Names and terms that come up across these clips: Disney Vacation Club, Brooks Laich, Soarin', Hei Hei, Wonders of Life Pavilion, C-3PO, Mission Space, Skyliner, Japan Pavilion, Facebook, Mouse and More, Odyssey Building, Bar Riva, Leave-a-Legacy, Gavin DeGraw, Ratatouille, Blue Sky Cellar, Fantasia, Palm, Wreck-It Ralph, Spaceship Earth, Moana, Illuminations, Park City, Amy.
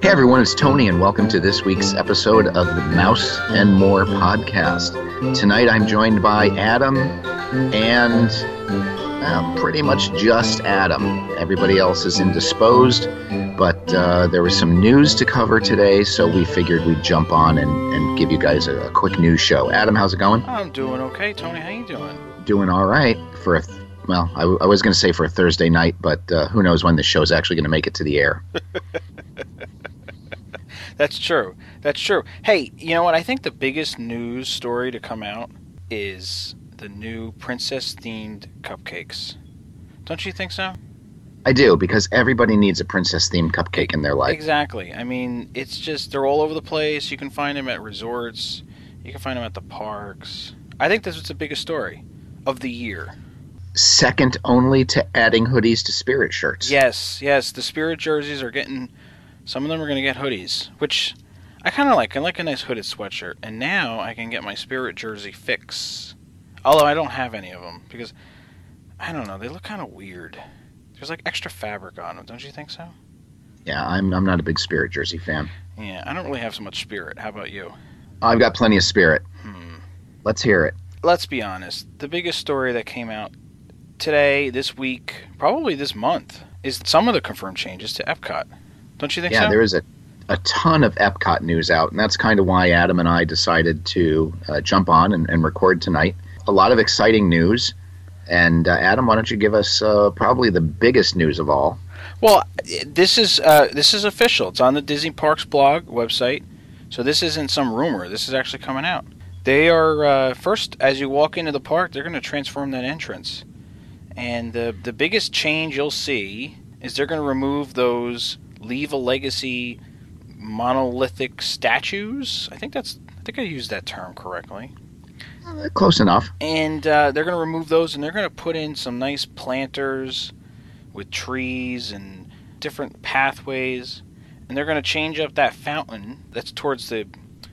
Hey everyone, it's Tony and welcome to this week's episode of the Mouse and More podcast. Tonight I'm joined by Adam and pretty much just Adam. Everybody else is indisposed, but there was some news to cover today, so we figured we'd jump on and give you guys a quick news show. Adam, how's it going? I'm doing okay. Tony, how you doing? Doing all right for a I was going to say for a Thursday night, but who knows when this show's actually going to make it to the air. That's true. Hey, you know what? I think the biggest news story to come out is the new princess-themed cupcakes. Don't you think so? I do, because everybody needs a princess-themed cupcake in their life. Exactly. I mean, it's just, they're all over the place. You can find them at resorts. You can find them at the parks. I think that's what's the biggest story of the year. Second only to adding hoodies to Spirit shirts. Yes. The Spirit jerseys are getting... Some of them are going to get hoodies, which I kind of like. I like a nice hooded sweatshirt. And now I can get my Spirit jersey fix. Although I don't have any of them because, I don't know, they look kind of weird. There's like extra fabric on them. Don't you think so? Yeah, I'm not a big Spirit jersey fan. Yeah, I don't really have so much Spirit. How about you? I've got plenty of Spirit. Let's hear it. Let's be honest. The biggest story that came out today, this week, probably this month, is some of the confirmed changes to Epcot. Don't you think so? Yeah, there is a ton of Epcot news out, and that's kind of why Adam and I decided to jump on and record tonight. A lot of exciting news, and Adam, why don't you give us probably the biggest news of all? Well, this is official. It's on the Disney Parks blog website, so this isn't some rumor. This is actually coming out. They are, first, as you walk into the park, they're going to transform that entrance. And the biggest change you'll see is they're going to remove those... Leave-a-Legacy monolithic statues. I think I used that term correctly. Close enough. And they're going to remove those, and they're going to put in some nice planters with trees and different pathways. And they're going to change up that fountain that's towards the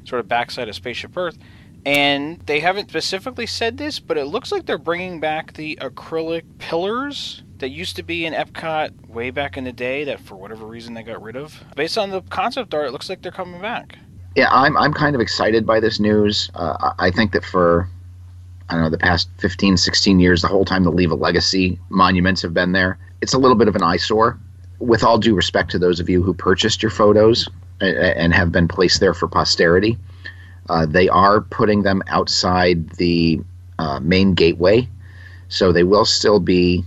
sort of backside of Spaceship Earth. And they haven't specifically said this, but it looks like they're bringing back the acrylic pillars that used to be in Epcot way back in the day that for whatever reason they got rid of. Based on the concept art, it looks like they're coming back. Yeah, I'm kind of excited by this news. I think that for, I don't know, the past 15, 16 years, the whole time the Leave-a-Legacy monuments have been there, it's a little bit of an eyesore. With all due respect to those of you who purchased your photos and have been placed there for posterity, they are putting them outside the main gateway, so they will still be...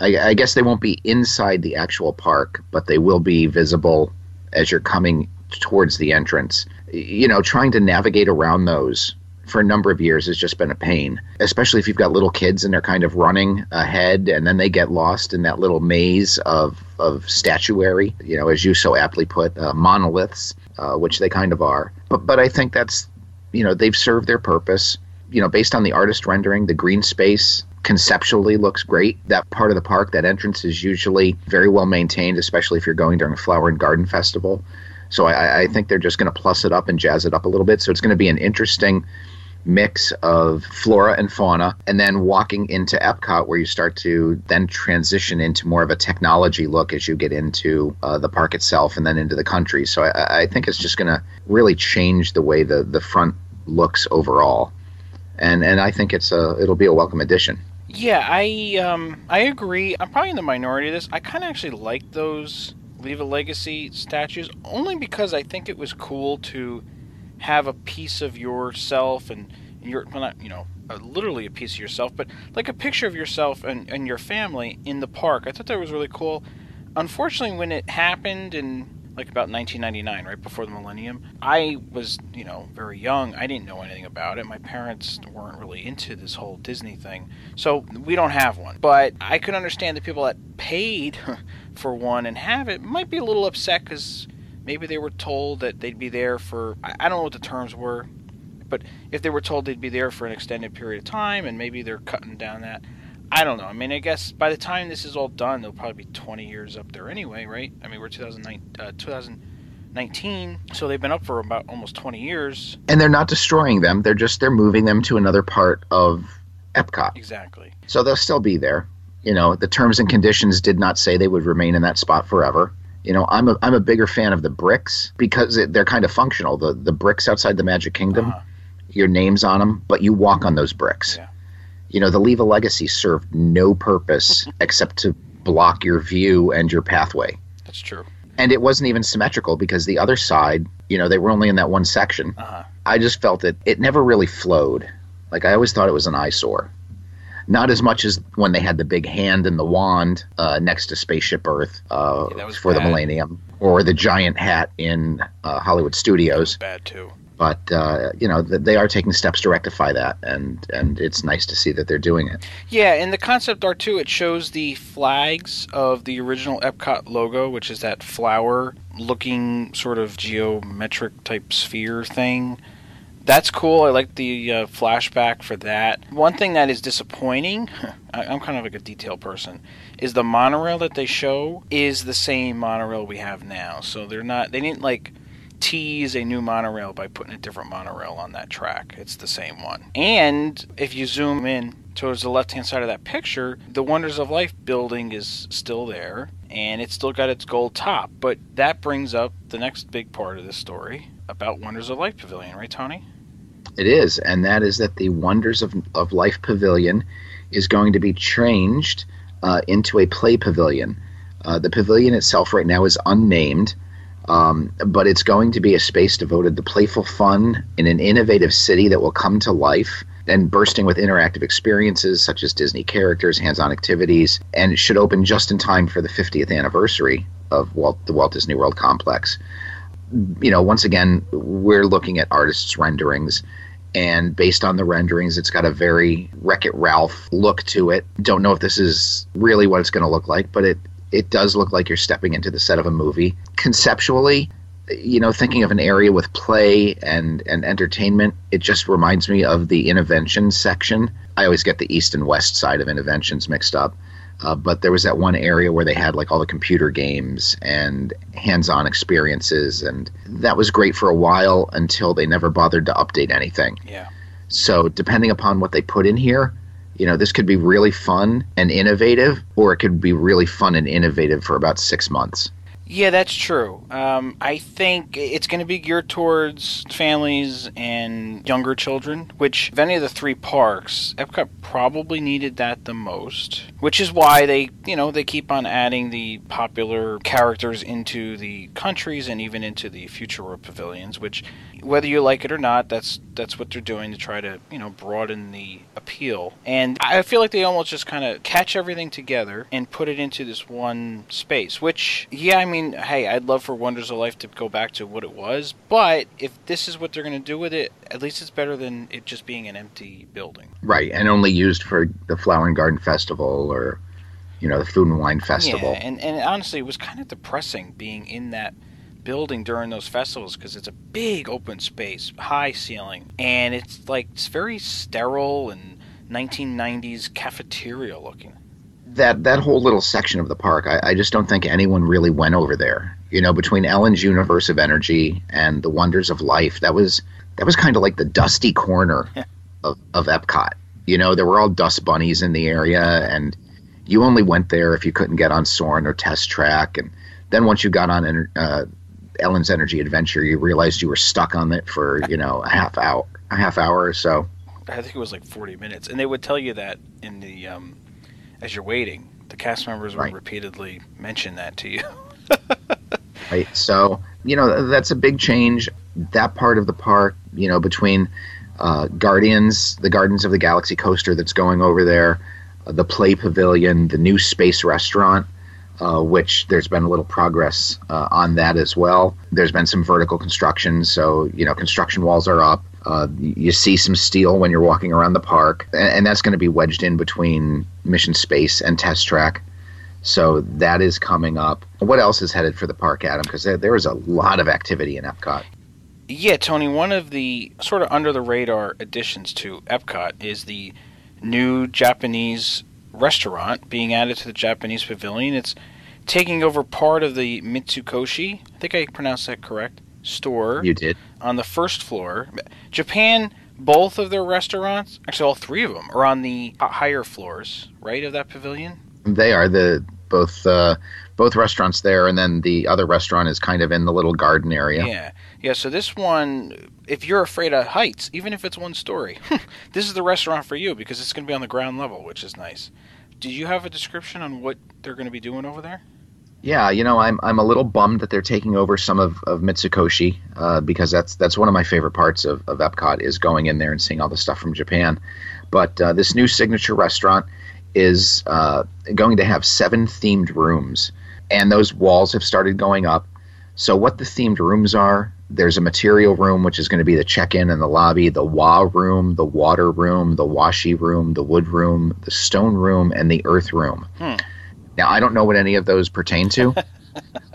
I guess they won't be inside the actual park, but they will be visible as you're coming towards the entrance. You know, trying to navigate around those for a number of years has just been a pain, especially if you've got little kids and they're kind of running ahead and then they get lost in that little maze of statuary, you know, as you so aptly put, monoliths, which they kind of are. But I think that's, you know, they've served their purpose. You know, based on the artist rendering, the green space conceptually looks great. That part of the park, that entrance is usually very well maintained, especially if you're going during a flower and garden festival. So I think they're just going to plus it up and jazz it up a little bit. So it's going to be an interesting mix of flora and fauna. And then walking into Epcot, where you start to then transition into more of a technology look as you get into the park itself and then into the country. So I think it's just going to really change the way the front looks overall. And I think it'll be a welcome addition. Yeah, I agree. I'm probably in the minority of this. I kind of actually like those Leave-a-Legacy statues only because I think it was cool to have a piece of yourself and your, well, not, you know, literally a piece of yourself, but like a picture of yourself and your family in the park. I thought that was really cool. Unfortunately, when it happened in like about 1999, right before the millennium, I was, you know, very young. I didn't know anything about it. My parents weren't really into this whole Disney thing, so we don't have one. But I could understand the people that paid for one and have it might be a little upset because maybe they were told that they'd be there for, I don't know what the terms were, but if they were told they'd be there for an extended period of time and maybe they're cutting down that. I don't know. I mean, I guess by the time this is all done, they'll probably be 20 years up there anyway, right? I mean, we're 2019, so they've been up for about almost 20 years. And they're not destroying them. They're moving them to another part of Epcot. Exactly. So they'll still be there. You know, the terms and conditions did not say they would remain in that spot forever. You know, I'm a bigger fan of the bricks because they're kind of functional. The bricks outside the Magic Kingdom, your name's on them, but you walk on those bricks. Yeah. You know, the Leave-a-Legacy served no purpose except to block your view and your pathway. That's true. And it wasn't even symmetrical because the other side, you know, they were only in that one section. I just felt that it never really flowed. Like, I always thought it was an eyesore. Not as much as when they had the big hand and the wand next to Spaceship Earth for the Millennium, or the giant hat in Hollywood Studios. Bad too. But, you know, they are taking steps to rectify that, and it's nice to see that they're doing it. Yeah, and the concept art, too, it shows the flags of the original Epcot logo, which is that flower-looking sort of geometric-type sphere thing. That's cool. I like the flashback for that. One thing that is disappointing, I'm kind of like a detail person, is the monorail that they show is the same monorail we have now. So they didn't, like, tease a new monorail by putting a different monorail on that track. It's the same one. And if you zoom in towards the left-hand side of that picture, the Wonders of Life building is still there, and it's still got its gold top. But that brings up the next big part of this story about Wonders of Life Pavilion, right, Tony? It is, and that is that the Wonders of Life Pavilion is going to be changed into a play pavilion. The pavilion itself right now is unnamed, but it's going to be a space devoted to playful fun in an innovative city that will come to life and bursting with interactive experiences such as Disney characters, hands-on activities, and it should open just in time for the 50th anniversary of the Walt Disney World complex. You know, once again, we're looking at artists' renderings, and based on the renderings, it's got a very Wreck-It Ralph look to it. Don't know if this is really what it's going to look like, but it does look like you're stepping into the set of a movie. Conceptually, you know, thinking of an area with play and entertainment, it just reminds me of the Intervention section. I always get the east and west side of Interventions mixed up. But there was that one area where they had like all the computer games and hands-on experiences, and that was great for a while until they never bothered to update anything. Yeah. So depending upon what they put in here, you know, this could be really fun and innovative, or it could be really fun and innovative for about 6 months. Yeah, that's true. I think it's going to be geared towards families and younger children, which, of any of the three parks, Epcot probably needed that the most, which is why they keep on adding the popular characters into the countries and even into the Future pavilions, which, whether you like it or not, that's what they're doing to try to, you know, broaden the appeal. And I feel like they almost just kind of catch everything together and put it into this one space, which, yeah, I mean, hey, I'd love for Wonders of Life to go back to what it was, but if this is what they're going to do with it, at least it's better than it just being an empty building. Right, and only used for the Flower and Garden Festival or, you know, the Food and Wine Festival. Yeah, and honestly, it was kind of depressing being in that building during those festivals because it's a big open space, high ceiling, and it's like it's very sterile and 1990s cafeteria looking. That whole little section of the park, I just don't think anyone really went over there. You know, between Ellen's Universe of Energy and the Wonders of Life, that was kind of like the dusty corner of Epcot. You know, there were all dust bunnies in the area, and you only went there if you couldn't get on Soarin' or Test Track. And then once you got on Ellen's Energy Adventure, you realized you were stuck on it for, you know, a half hour or so. I think it was like 40 minutes, and they would tell you that in the as you're waiting, the cast members will repeatedly mention that to you. Right. So, you know, that's a big change. That part of the park, you know, between the Guardians of the Galaxy coaster that's going over there, the Play Pavilion, the new Space Restaurant, which there's been a little progress on that as well. There's been some vertical construction, so, you know, construction walls are up. You see some steel when you're walking around the park, and that's going to be wedged in between Mission Space and Test Track. So that is coming up. What else is headed for the park, Adam? Because there is a lot of activity in Epcot. Yeah, Tony, one of the sort of under-the-radar additions to Epcot is the new Japanese restaurant being added to the Japanese pavilion. It's taking over part of the Mitsukoshi, I think I pronounced that correct, store. You did. On the first floor. Japan, both of their restaurants, actually all three of them, are on the higher floors, right, of that pavilion? they are the both restaurants there, and then the other restaurant is kind of in the little garden area. Yeah. So this one, if you're afraid of heights, even if it's one story, this is the restaurant for you because it's going to be on the ground level, which is nice. Do you have a description on what they're going to be doing over there? Yeah, I'm a little bummed that they're taking over some of Mitsukoshi because that's one of my favorite parts of Epcot is going in there and seeing all the stuff from Japan. But this new signature restaurant is going to have 7 themed rooms, and those walls have started going up. So what the themed rooms are, there's a material room, which is going to be the check-in and the lobby, the wa room, the water room, the washi room, the wood room, the stone room, and the earth room. Now, I don't know what any of those pertain to,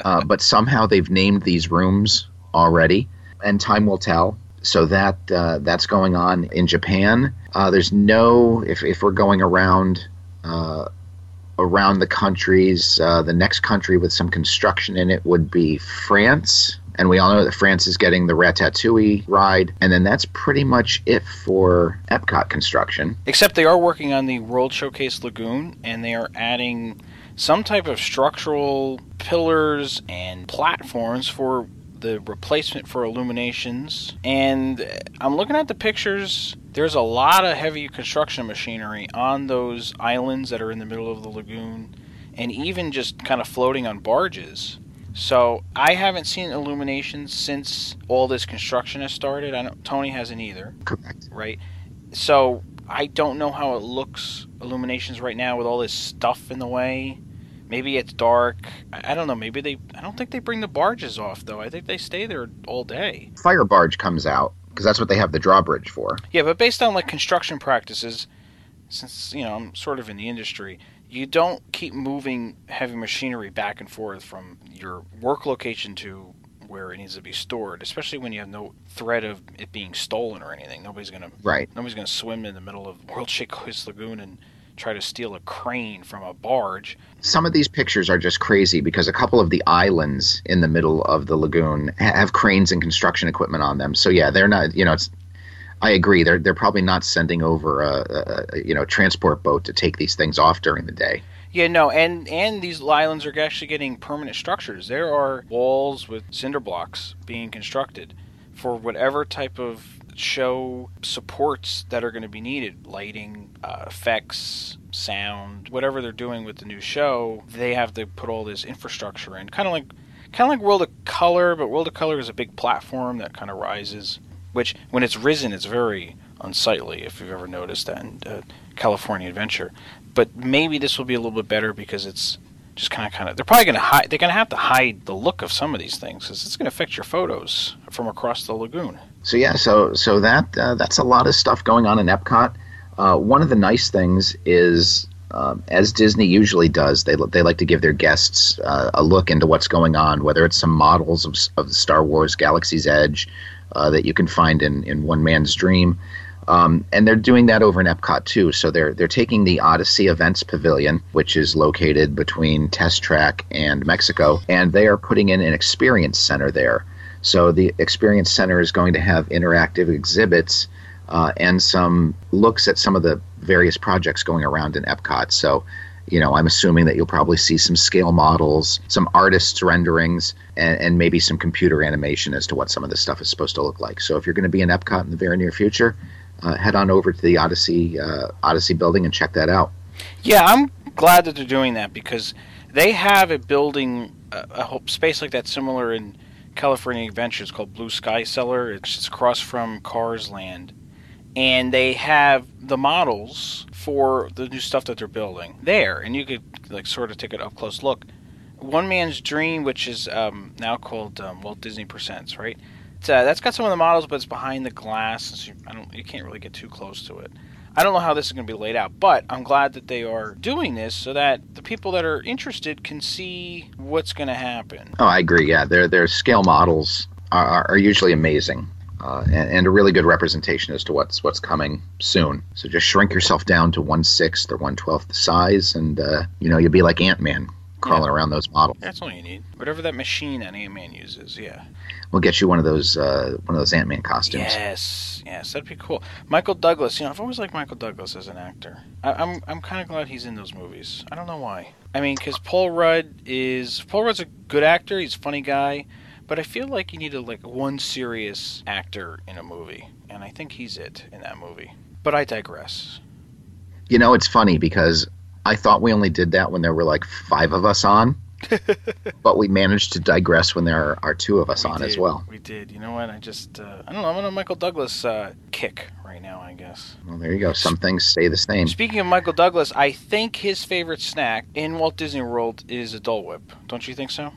but somehow they've named these rooms already, and time will tell. So that's going on in Japan. There's no, if we're going around the countries, the next country with some construction in it would be France. And we all know that France is getting the Ratatouille ride. And then that's pretty much it for Epcot construction. Except they are working on the World Showcase Lagoon, and they are adding some type of structural pillars and platforms for the replacement for Illuminations. And I'm looking at the pictures. There's a lot of heavy construction machinery on those islands that are in the middle of the lagoon, and even just kind of floating on barges. So I haven't seen Illuminations since all this construction has started. I don't, Tony hasn't either. Correct. Right? So I don't know how it looks, Illuminations, right now with all this stuff in the way. Maybe it's dark. I don't know. I don't think they bring the barges off, though. I think they stay there all day. Fire barge comes out because that's what they have the drawbridge for. Yeah, but based on like construction practices, since I'm sort of in the industry, you don't keep moving heavy machinery back and forth from your work location to where it needs to be stored, especially when you have no threat of it being stolen or anything. Nobody's going to swim in the middle of World Showcase Lagoon and try to steal a crane from a barge. Some of these pictures are just crazy because a couple of the islands in the middle of the lagoon have cranes and construction equipment on them. So yeah, they're not, I agree. They're probably not sending over a transport boat to take these things off during the day. Yeah, no, and these islands are actually getting permanent structures. There are walls with cinder blocks being constructed for whatever type of show supports that are going to be needed. Lighting, effects, sound, whatever they're doing with the new show, they have to put all this infrastructure in. Kind of like World of Color, but World of Color is a big platform that kind of rises, which when it's risen, it's very unsightly, if you've ever noticed that in California Adventure. But maybe this will be a little bit better because it's just kind of they're probably going to hide. They're going to have to hide the look of some of these things because it's going to affect your photos from across the lagoon. So yeah, so that that's a lot of stuff going on in Epcot. One of the nice things is, as Disney usually does, they like to give their guests a look into what's going on, whether it's some models of Star Wars Galaxy's Edge, that you can find in One Man's Dream. And they're doing that over in Epcot, too. So they're taking the Odyssey Events Pavilion, which is located between Test Track and Mexico, and they are putting in an experience center there. So the experience center is going to have interactive exhibits and some looks at some of the various projects going around in Epcot. So I'm assuming that you'll probably see some scale models, some artists' renderings, and maybe some computer animation as to what some of this stuff is supposed to look like. So if you're going to be in Epcot in the very near future, head on over to the Odyssey Building and check that out. Yeah, I'm glad that they're doing that because they have a building, a space like that similar in California Adventure. It's called Blue Sky Cellar. It's across from Cars Land. And they have the models for the new stuff that they're building there. And you could sort of take an up-close look. One Man's Dream, which is now called Walt Disney Presents, right? That's got some of the models, but it's behind the glass. So you can't really get too close to it. I don't know how this is going to be laid out, but I'm glad that they are doing this so that the people that are interested can see what's going to happen. Oh, I agree, yeah. Their scale models are usually amazing. And a really good representation as to what's coming soon. So just shrink yourself down to 1/6 or 1/12 the size, and you'll be like Ant-Man. crawling around those models. That's all you need. Whatever that machine on Ant-Man uses, yeah. We'll get you one of those Ant-Man costumes. Yes, that'd be cool. Michael Douglas, I've always liked Michael Douglas as an actor. I'm kind of glad he's in those movies. I don't know why. I mean, because Paul Rudd's a good actor. He's a funny guy, but I feel like you need one serious actor in a movie, and I think he's it in that movie. But I digress. It's funny because I thought we only did that when there were 5 of us on, but we managed to digress when there are 2 of us as well. We did. You know what? I just, I don't know. I'm on a Michael Douglas kick right now, I guess. Well, there you go. Some things stay the same. Speaking of Michael Douglas, I think his favorite snack in Walt Disney World is a Dole Whip. Don't you think so?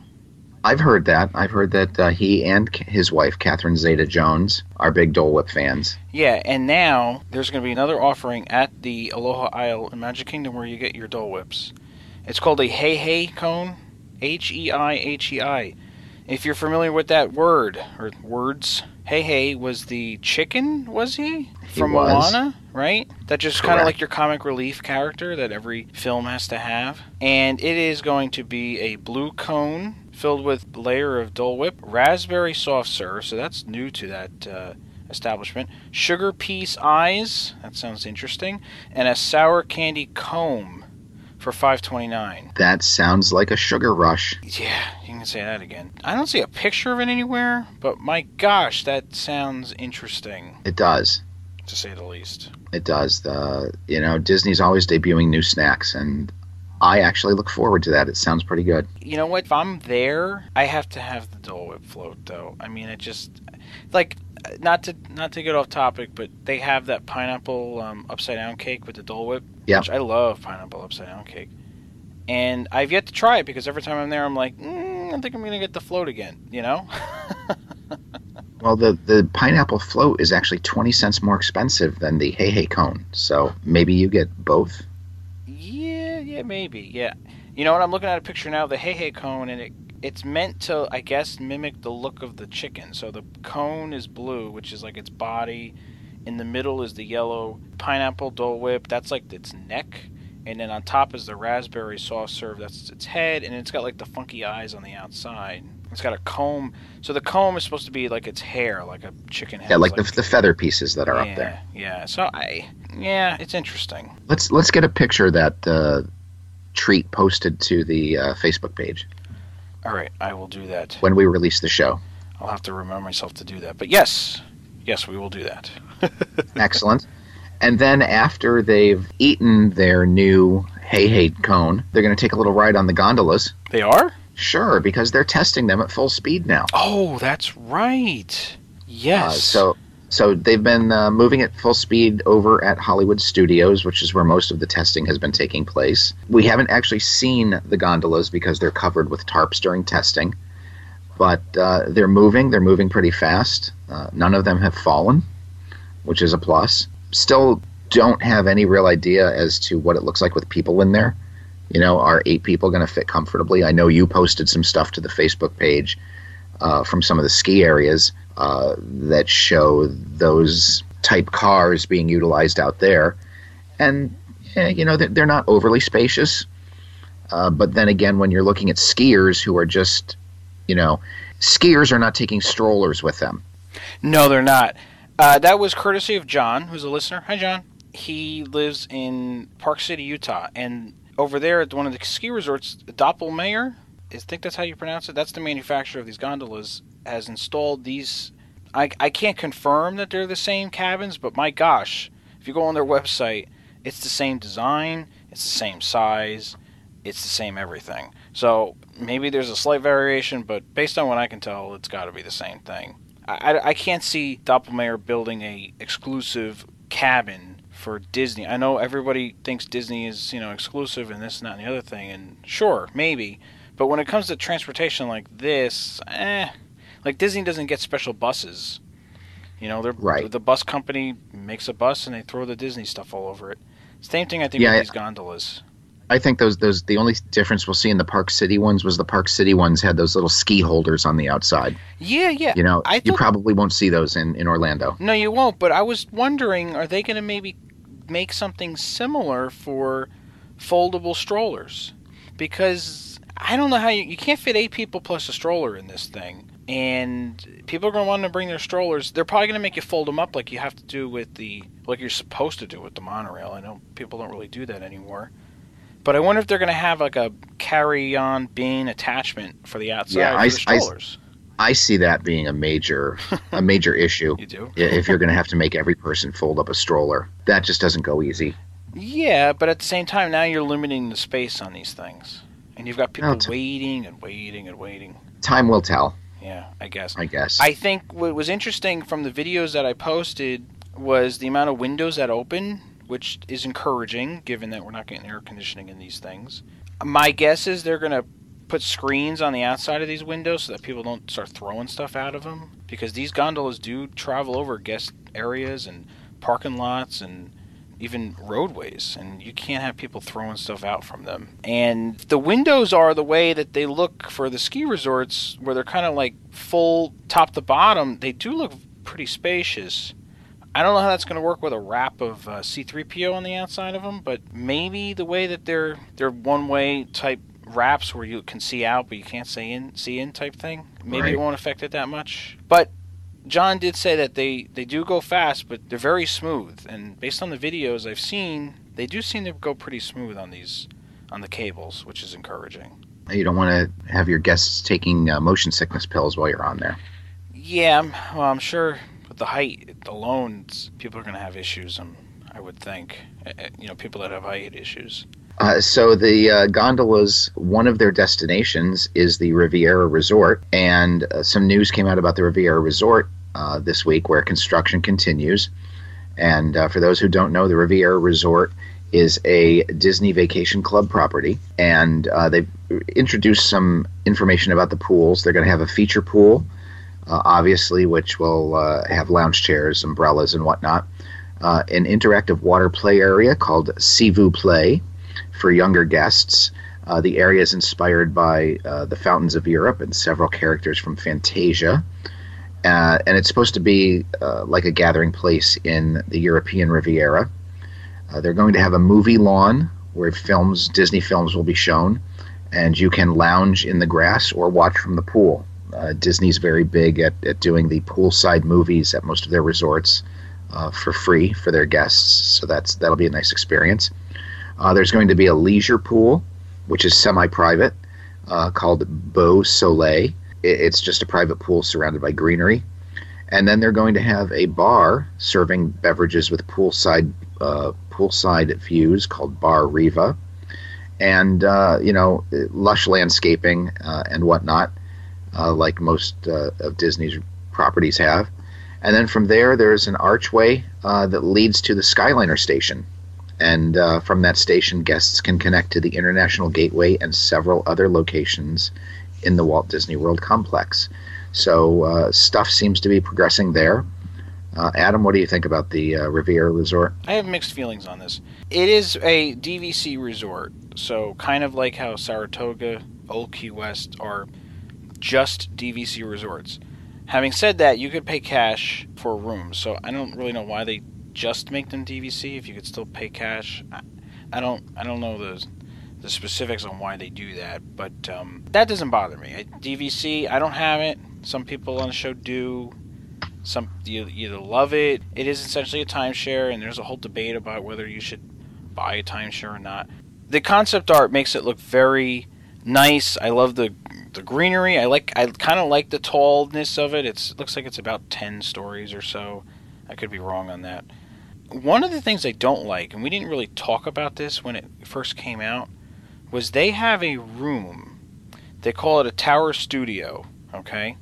I've heard that. He and his wife, Catherine Zeta-Jones, are big Dole Whip fans. Yeah, and now there's going to be another offering at the Aloha Isle in Magic Kingdom where you get your Dole Whips. It's called a Hei Hei cone, H-E-I-H-E-I. If you're familiar with that word, or words, Hei Hei was the chicken, was he? From Moana, right? That just kind of your comic relief character that every film has to have. And it is going to be a blue cone filled with a layer of Dole Whip, raspberry soft serve, so that's new to that establishment, sugar piece eyes, that sounds interesting, and a sour candy comb for $5.29. That sounds like a sugar rush. Yeah, you can say that again. I don't see a picture of it anywhere, but my gosh, that sounds interesting. It does. To say the least. It does. Disney's always debuting new snacks, and I actually look forward to that. It sounds pretty good. You know what? If I'm there, I have to have the Dole Whip float, though. I mean, it just, not to get off topic, but they have that pineapple upside-down cake with the Dole Whip, which I love pineapple upside-down cake. And I've yet to try it because every time I'm there, I'm like, I think I'm going to get the float again, Well, the pineapple float is actually 20 cents more expensive than the Hei Hei cone, so maybe you get both. Yeah, maybe. Yeah. You know what? I'm looking at a picture now of the Hei Hei cone, and it's meant to, I guess, mimic the look of the chicken. So the cone is blue, which is its body. In the middle is the yellow pineapple Dole Whip. That's its neck. And then on top is the raspberry soft serve. That's its head. And it's got the funky eyes on the outside. It's got a comb. So the comb is supposed to be its hair, like a chicken head. Yeah, the feather pieces that are up there. Yeah. So it's interesting. Let's get a picture of that treat posted to the Facebook page. All right, I will do that. When we release the show. I'll have to remember myself to do that. But yes, we will do that. Excellent. And then after they've eaten their new Hei Hei cone, they're going to take a little ride on the gondolas. They are? Sure, because they're testing them at full speed now. Oh, that's right. Yes. So they've been moving at full speed over at Hollywood Studios, which is where most of the testing has been taking place. We haven't actually seen the gondolas because they're covered with tarps during testing. But they're moving. They're moving pretty fast. None of them have fallen, which is a plus. Still don't have any real idea as to what it looks like with people in there. Are 8 people going to fit comfortably? I know you posted some stuff to the Facebook page from some of the ski areas that show those type cars being utilized out there. And, they're not overly spacious. But then again, when you're looking at skiers who are just, skiers are not taking strollers with them. No, they're not. That was courtesy of John, who's a listener. Hi, John. He lives in Park City, Utah, and over there at one of the ski resorts, Doppelmayr, I think that's how you pronounce it, that's the manufacturer of these gondolas, has installed these. I can't confirm that they're the same cabins, but my gosh, if you go on their website, it's the same design, it's the same size, it's the same everything. So maybe there's a slight variation, but based on what I can tell, it's got to be the same thing. I can't see Doppelmayr building a exclusive cabin for Disney. I know everybody thinks Disney is, exclusive and this and that and the other thing, and sure, maybe, but when it comes to transportation like this, Disney doesn't get special buses. They're right. The bus company makes a bus and they throw the Disney stuff all over it. Same thing I think with these gondolas. I think those the only difference we'll see in the Park City ones was the Park City ones had those little ski holders on the outside. Yeah. You probably won't see those in Orlando. No, you won't, but I was wondering, are they going to maybe make something similar for foldable strollers? Because I don't know how you can't fit 8 people plus a stroller in this thing. And people are going to want to bring their strollers. They're probably going to make you fold them up like you have to do with the, like you're supposed to do with the monorail. I know people don't really do that anymore. But I wonder if they're going to have like a carry-on bean attachment for the outside of the strollers. I see that being a major issue. You do? If you're going to have to make every person fold up a stroller. That just doesn't go easy. Yeah, but at the same time, now you're limiting the space on these things. And you've got people waiting and waiting and waiting. Time will tell. Yeah, I guess. I think what was interesting from the videos that I posted was the amount of windows that open, which is encouraging, given that we're not getting air conditioning in these things. My guess is they're going to put screens on the outside of these windows so that people don't start throwing stuff out of them, because these gondolas do travel over guest areas and parking lots and even roadways, and you can't have people throwing stuff out from them. And the windows are the way that they look for the ski resorts, where they're kind of like full top to bottom. They do look pretty spacious. I don't know how that's going to work with a wrap of C-3PO on the outside of them, but maybe the way that they're one-way type wraps where you can see out but you can't see in type thing, maybe It won't affect it that much. But John did say that they do go fast, but they're very smooth. And based on the videos I've seen, they do seem to go pretty smooth on the cables, which is encouraging. You don't want to have your guests taking motion sickness pills while you're on there. Yeah, I'm sure with the height alone, people are going to have issues, I would think. You know, people that have height issues. So the gondolas, one of their destinations is the Riviera Resort, and some news came out about the Riviera Resort this week, where construction continues. And for those who don't know, the Riviera Resort is a Disney Vacation Club property, and they've introduced some information about the pools. They're going to have a feature pool, obviously, which will have lounge chairs, umbrellas, and whatnot. An interactive water play area called Sivu Play for younger guests. The area is inspired by the Fountains of Europe and several characters from Fantasia. And it's supposed to be like a gathering place in the European Riviera. They're going to have a movie lawn where Disney films will be shown. And you can lounge in the grass or watch from the pool. Disney's very big at doing the poolside movies at most of their resorts for free for their guests. So that'll be a nice experience. There's going to be a leisure pool, which is semi-private, called Beau Soleil. It's just a private pool surrounded by greenery. And then they're going to have a bar serving beverages with poolside views called Bar Riva. And, lush landscaping and whatnot, like most of Disney's properties have. And then from there's an archway that leads to the Skyliner station. And from that station, guests can connect to the International Gateway and several other locations in the Walt Disney World complex. So stuff seems to be progressing there. Adam, what do you think about the Riviera Resort? I have mixed feelings on this. It is a DVC resort, so kind of like how Saratoga, Old Key West are just DVC resorts. Having said that, you could pay cash for rooms, so I don't really know why they just make them DVC if you could still pay cash. I don't know the specifics on why they do that, but that doesn't bother me. DVC, I don't have it. Some people on the show do. Some you either love it. It is essentially a timeshare, and there's a whole debate about whether you should buy a timeshare or not. The concept art makes it look very nice. I love the greenery. I kind of like the tallness of it. It looks like it's about 10 stories or so. I could be wrong on that. One of the things I don't like, and we didn't really talk about this when it first came out, was they have a room. They call it a tower studio, okay?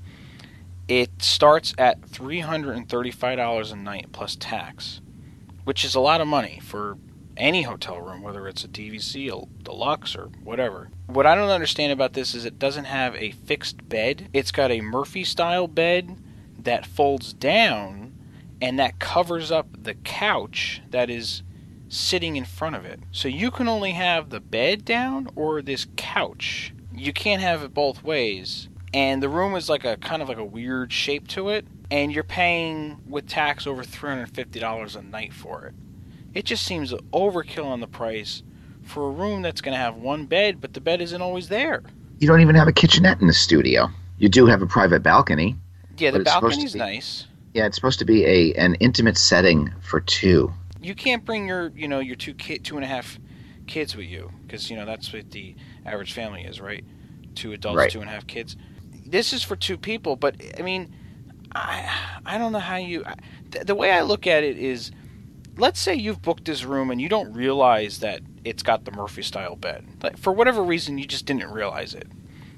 It starts at $335 a night plus tax, which is a lot of money for any hotel room, whether it's a DVC, a deluxe, or whatever. What I don't understand about this is it doesn't have a fixed bed. It's got a Murphy-style bed that folds down, and that covers up the couch that is sitting in front of it. So you can only have the bed down or this couch. You can't have it both ways. And the room is like a kind of like a weird shape to it. And you're paying with tax over $350 a night for it. It just seems overkill on the price for a room that's going to have one bed, but the bed isn't always there. you don't even have a kitchenette in the studio. You do have a private balcony. Yeah, the balcony's nice. Yeah, it's supposed to be an intimate setting for two. You can't bring your two and a half kids with you, because that's what the average family is, right? Two adults, right. 2.5 kids. This is for two people, but I mean, I don't know how you. The way I look at it is, let's say you've booked this room and you don't realize that it's got the Murphy style bed. Like, for whatever reason, you just didn't realize it.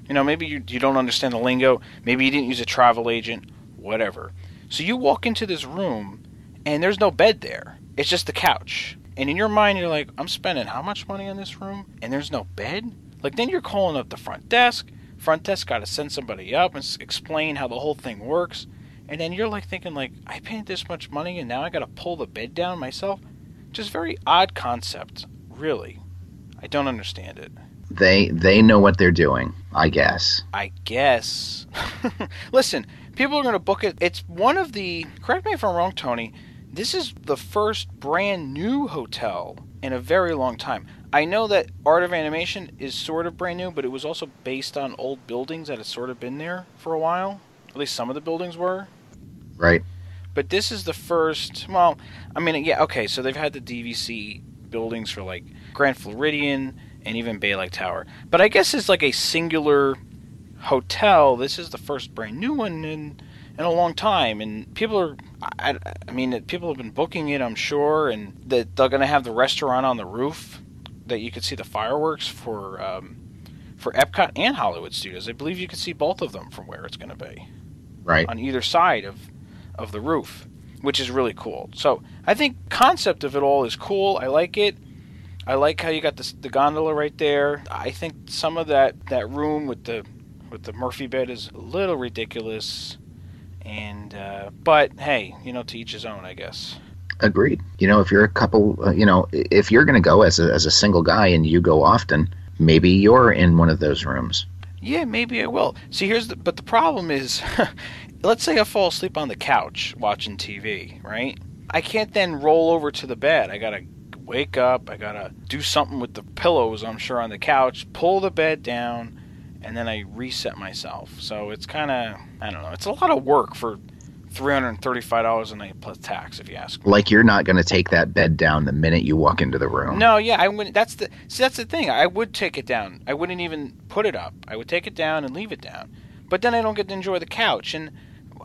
Maybe you don't understand the lingo. Maybe you didn't use a travel agent. Whatever. So you walk into this room, and there's no bed there. It's just the couch. And in your mind, you're like, I'm spending how much money on this room? And there's no bed? Like, then you're calling up the front desk. Front desk got to send somebody up and explain how the whole thing works. And then you're like thinking, like, I paid this much money, and now I got to pull the bed down myself? Just very odd concept, really. I don't understand it. They know what they're doing, I guess. I guess. Listen, people are going to book it. It's one of the, correct me if I'm wrong, Tony, this is the first brand new hotel in a very long time. I know that Art of Animation is sort of brand new, but it was also based on old buildings that had sort of been there for a while. At least some of the buildings were. Right. But this is the first, well, I mean, yeah, okay, so they've had the DVC buildings for, like, Grand Floridian and even Bay Lake Tower. But I guess it's like a singular hotel. This is the first brand new one in a long time. And people are, I mean, people have been booking it, I'm sure. And they're going to have the restaurant on the roof that you could see the fireworks for Epcot and Hollywood Studios. I believe you can see both of them from where it's going to be. Right. On either side of the roof, which is really cool. So I think concept of it all is cool. I like it. I like how you got the gondola right there. I think some of that room with the Murphy bed is a little ridiculous, and but hey, to each his own, I guess. Agreed. If you're a couple, if you're going to go as a single guy and you go often, maybe you're in one of those rooms. Yeah, maybe I will. See, but the problem is, let's say I fall asleep on the couch watching TV, right? I can't then roll over to the bed. I gotta wake up, I gotta do something with the pillows, I'm sure, on the couch, pull the bed down, and then I reset myself. So it's kind of, I don't know, it's a lot of work for $335 a night plus tax, if you ask me. Like, you're not going to take that bed down the minute you walk into the room. No, yeah, I wouldn't. That's the thing, I would take it down. I wouldn't even put it up. I would take it down and leave it down. But then I don't get to enjoy the couch, and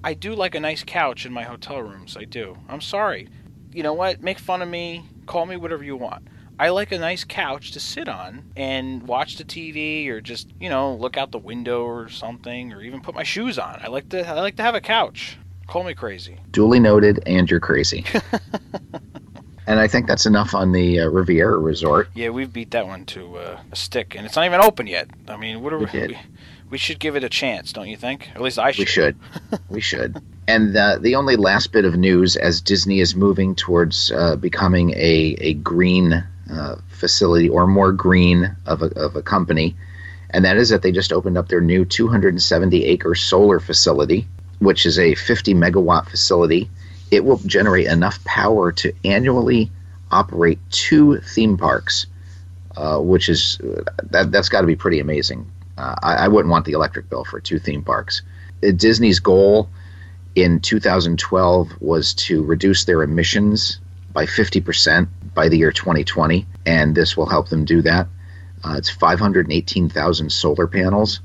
I do like a nice couch in my hotel rooms. I do. I'm sorry. You know what? Make fun of me. Call me whatever you want. I like a nice couch to sit on and watch the TV, or just, look out the window or something, or even put my shoes on. I like to have a couch. Call me crazy. Duly noted, and you're crazy. And I think that's enough on the Riviera Resort. Yeah, we've beat that one to a stick, and it's not even open yet. I mean, what are we? We should give it a chance, don't you think? Or at least I should. We should. And the only last bit of news, as Disney is moving towards becoming a green facility, or more green of a company, and that is that they just opened up their new 270-acre solar facility, which is a 50-megawatt facility. It will generate enough power to annually operate 2 theme parks, which is that's got to be pretty amazing. I wouldn't want the electric bill for 2 theme parks. Disney's goal in 2012 was to reduce their emissions by 50% by the year 2020, and this will help them do that. It's 518,000 solar panels,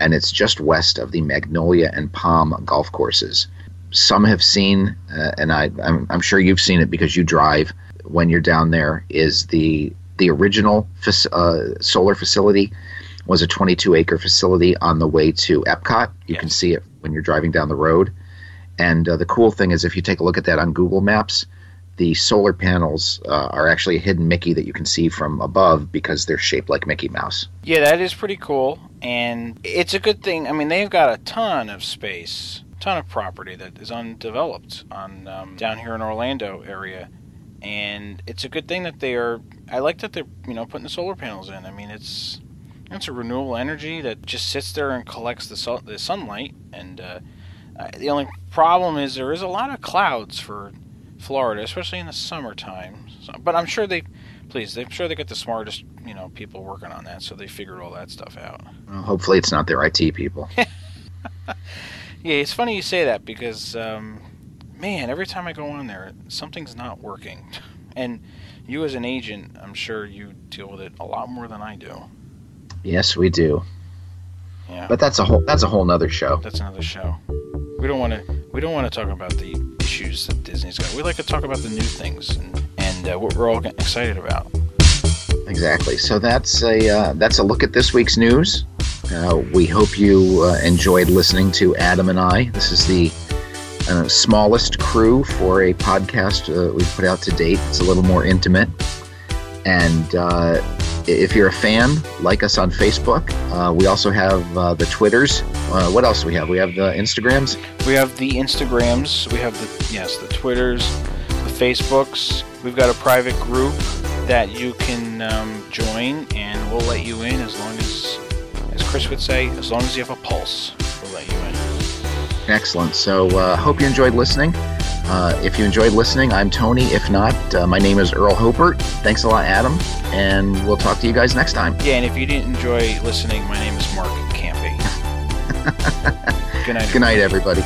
and it's just west of the Magnolia and Palm golf courses. Some have seen, and I'm sure you've seen it because you drive when you're down there, is the original solar facility was a 22-acre facility on the way to Epcot. You can see it when you're driving down the road. And the cool thing is, if you take a look at that on Google Maps, the solar panels are actually a hidden Mickey that you can see from above because they're shaped like Mickey Mouse. Yeah, that is pretty cool. And it's a good thing. I mean, they've got a ton of space, a ton of property that is undeveloped on down here in Orlando area. And it's a good thing that they are – I like that they're, putting the solar panels in. I mean, it's a renewable energy that just sits there and collects the sunlight. And the only problem is there is a lot of clouds for Florida, especially in the summertime. So, but I'm sure they please. I'm sure they got the smartest, you know, people working on that, so they figured all that stuff out. Well, hopefully it's not their IT people. Yeah, it's funny you say that because, man, every time I go on there, something's not working. And you as an agent, I'm sure you deal with it a lot more than I do. Yes, we do. Yeah. But that's a whole nother show. That's another show. We don't want to talk about the issues that Disney's got. We like to talk about the new things and what we're all getting excited about. Exactly. So that's a look at this week's news. We hope you enjoyed listening to Adam and I. This is the smallest crew for a podcast we've put out to date. It's a little more intimate. And if you're a fan, like us on Facebook. We also have the Twitters. What else do we have? We have the Instagrams. We have the Instagrams. We have the Twitters, the Facebooks. We've got a private group that you can join, and we'll let you in as long as Chris would say, as long as you have a pulse, we'll let you in. Excellent. So hope you enjoyed listening. If you enjoyed listening, I'm Tony. If not, my name is Earl Hopert. Thanks a lot, Adam. And we'll talk to you guys next time. Yeah, and if you didn't enjoy listening, my name is Mark Campy. Good night, everybody.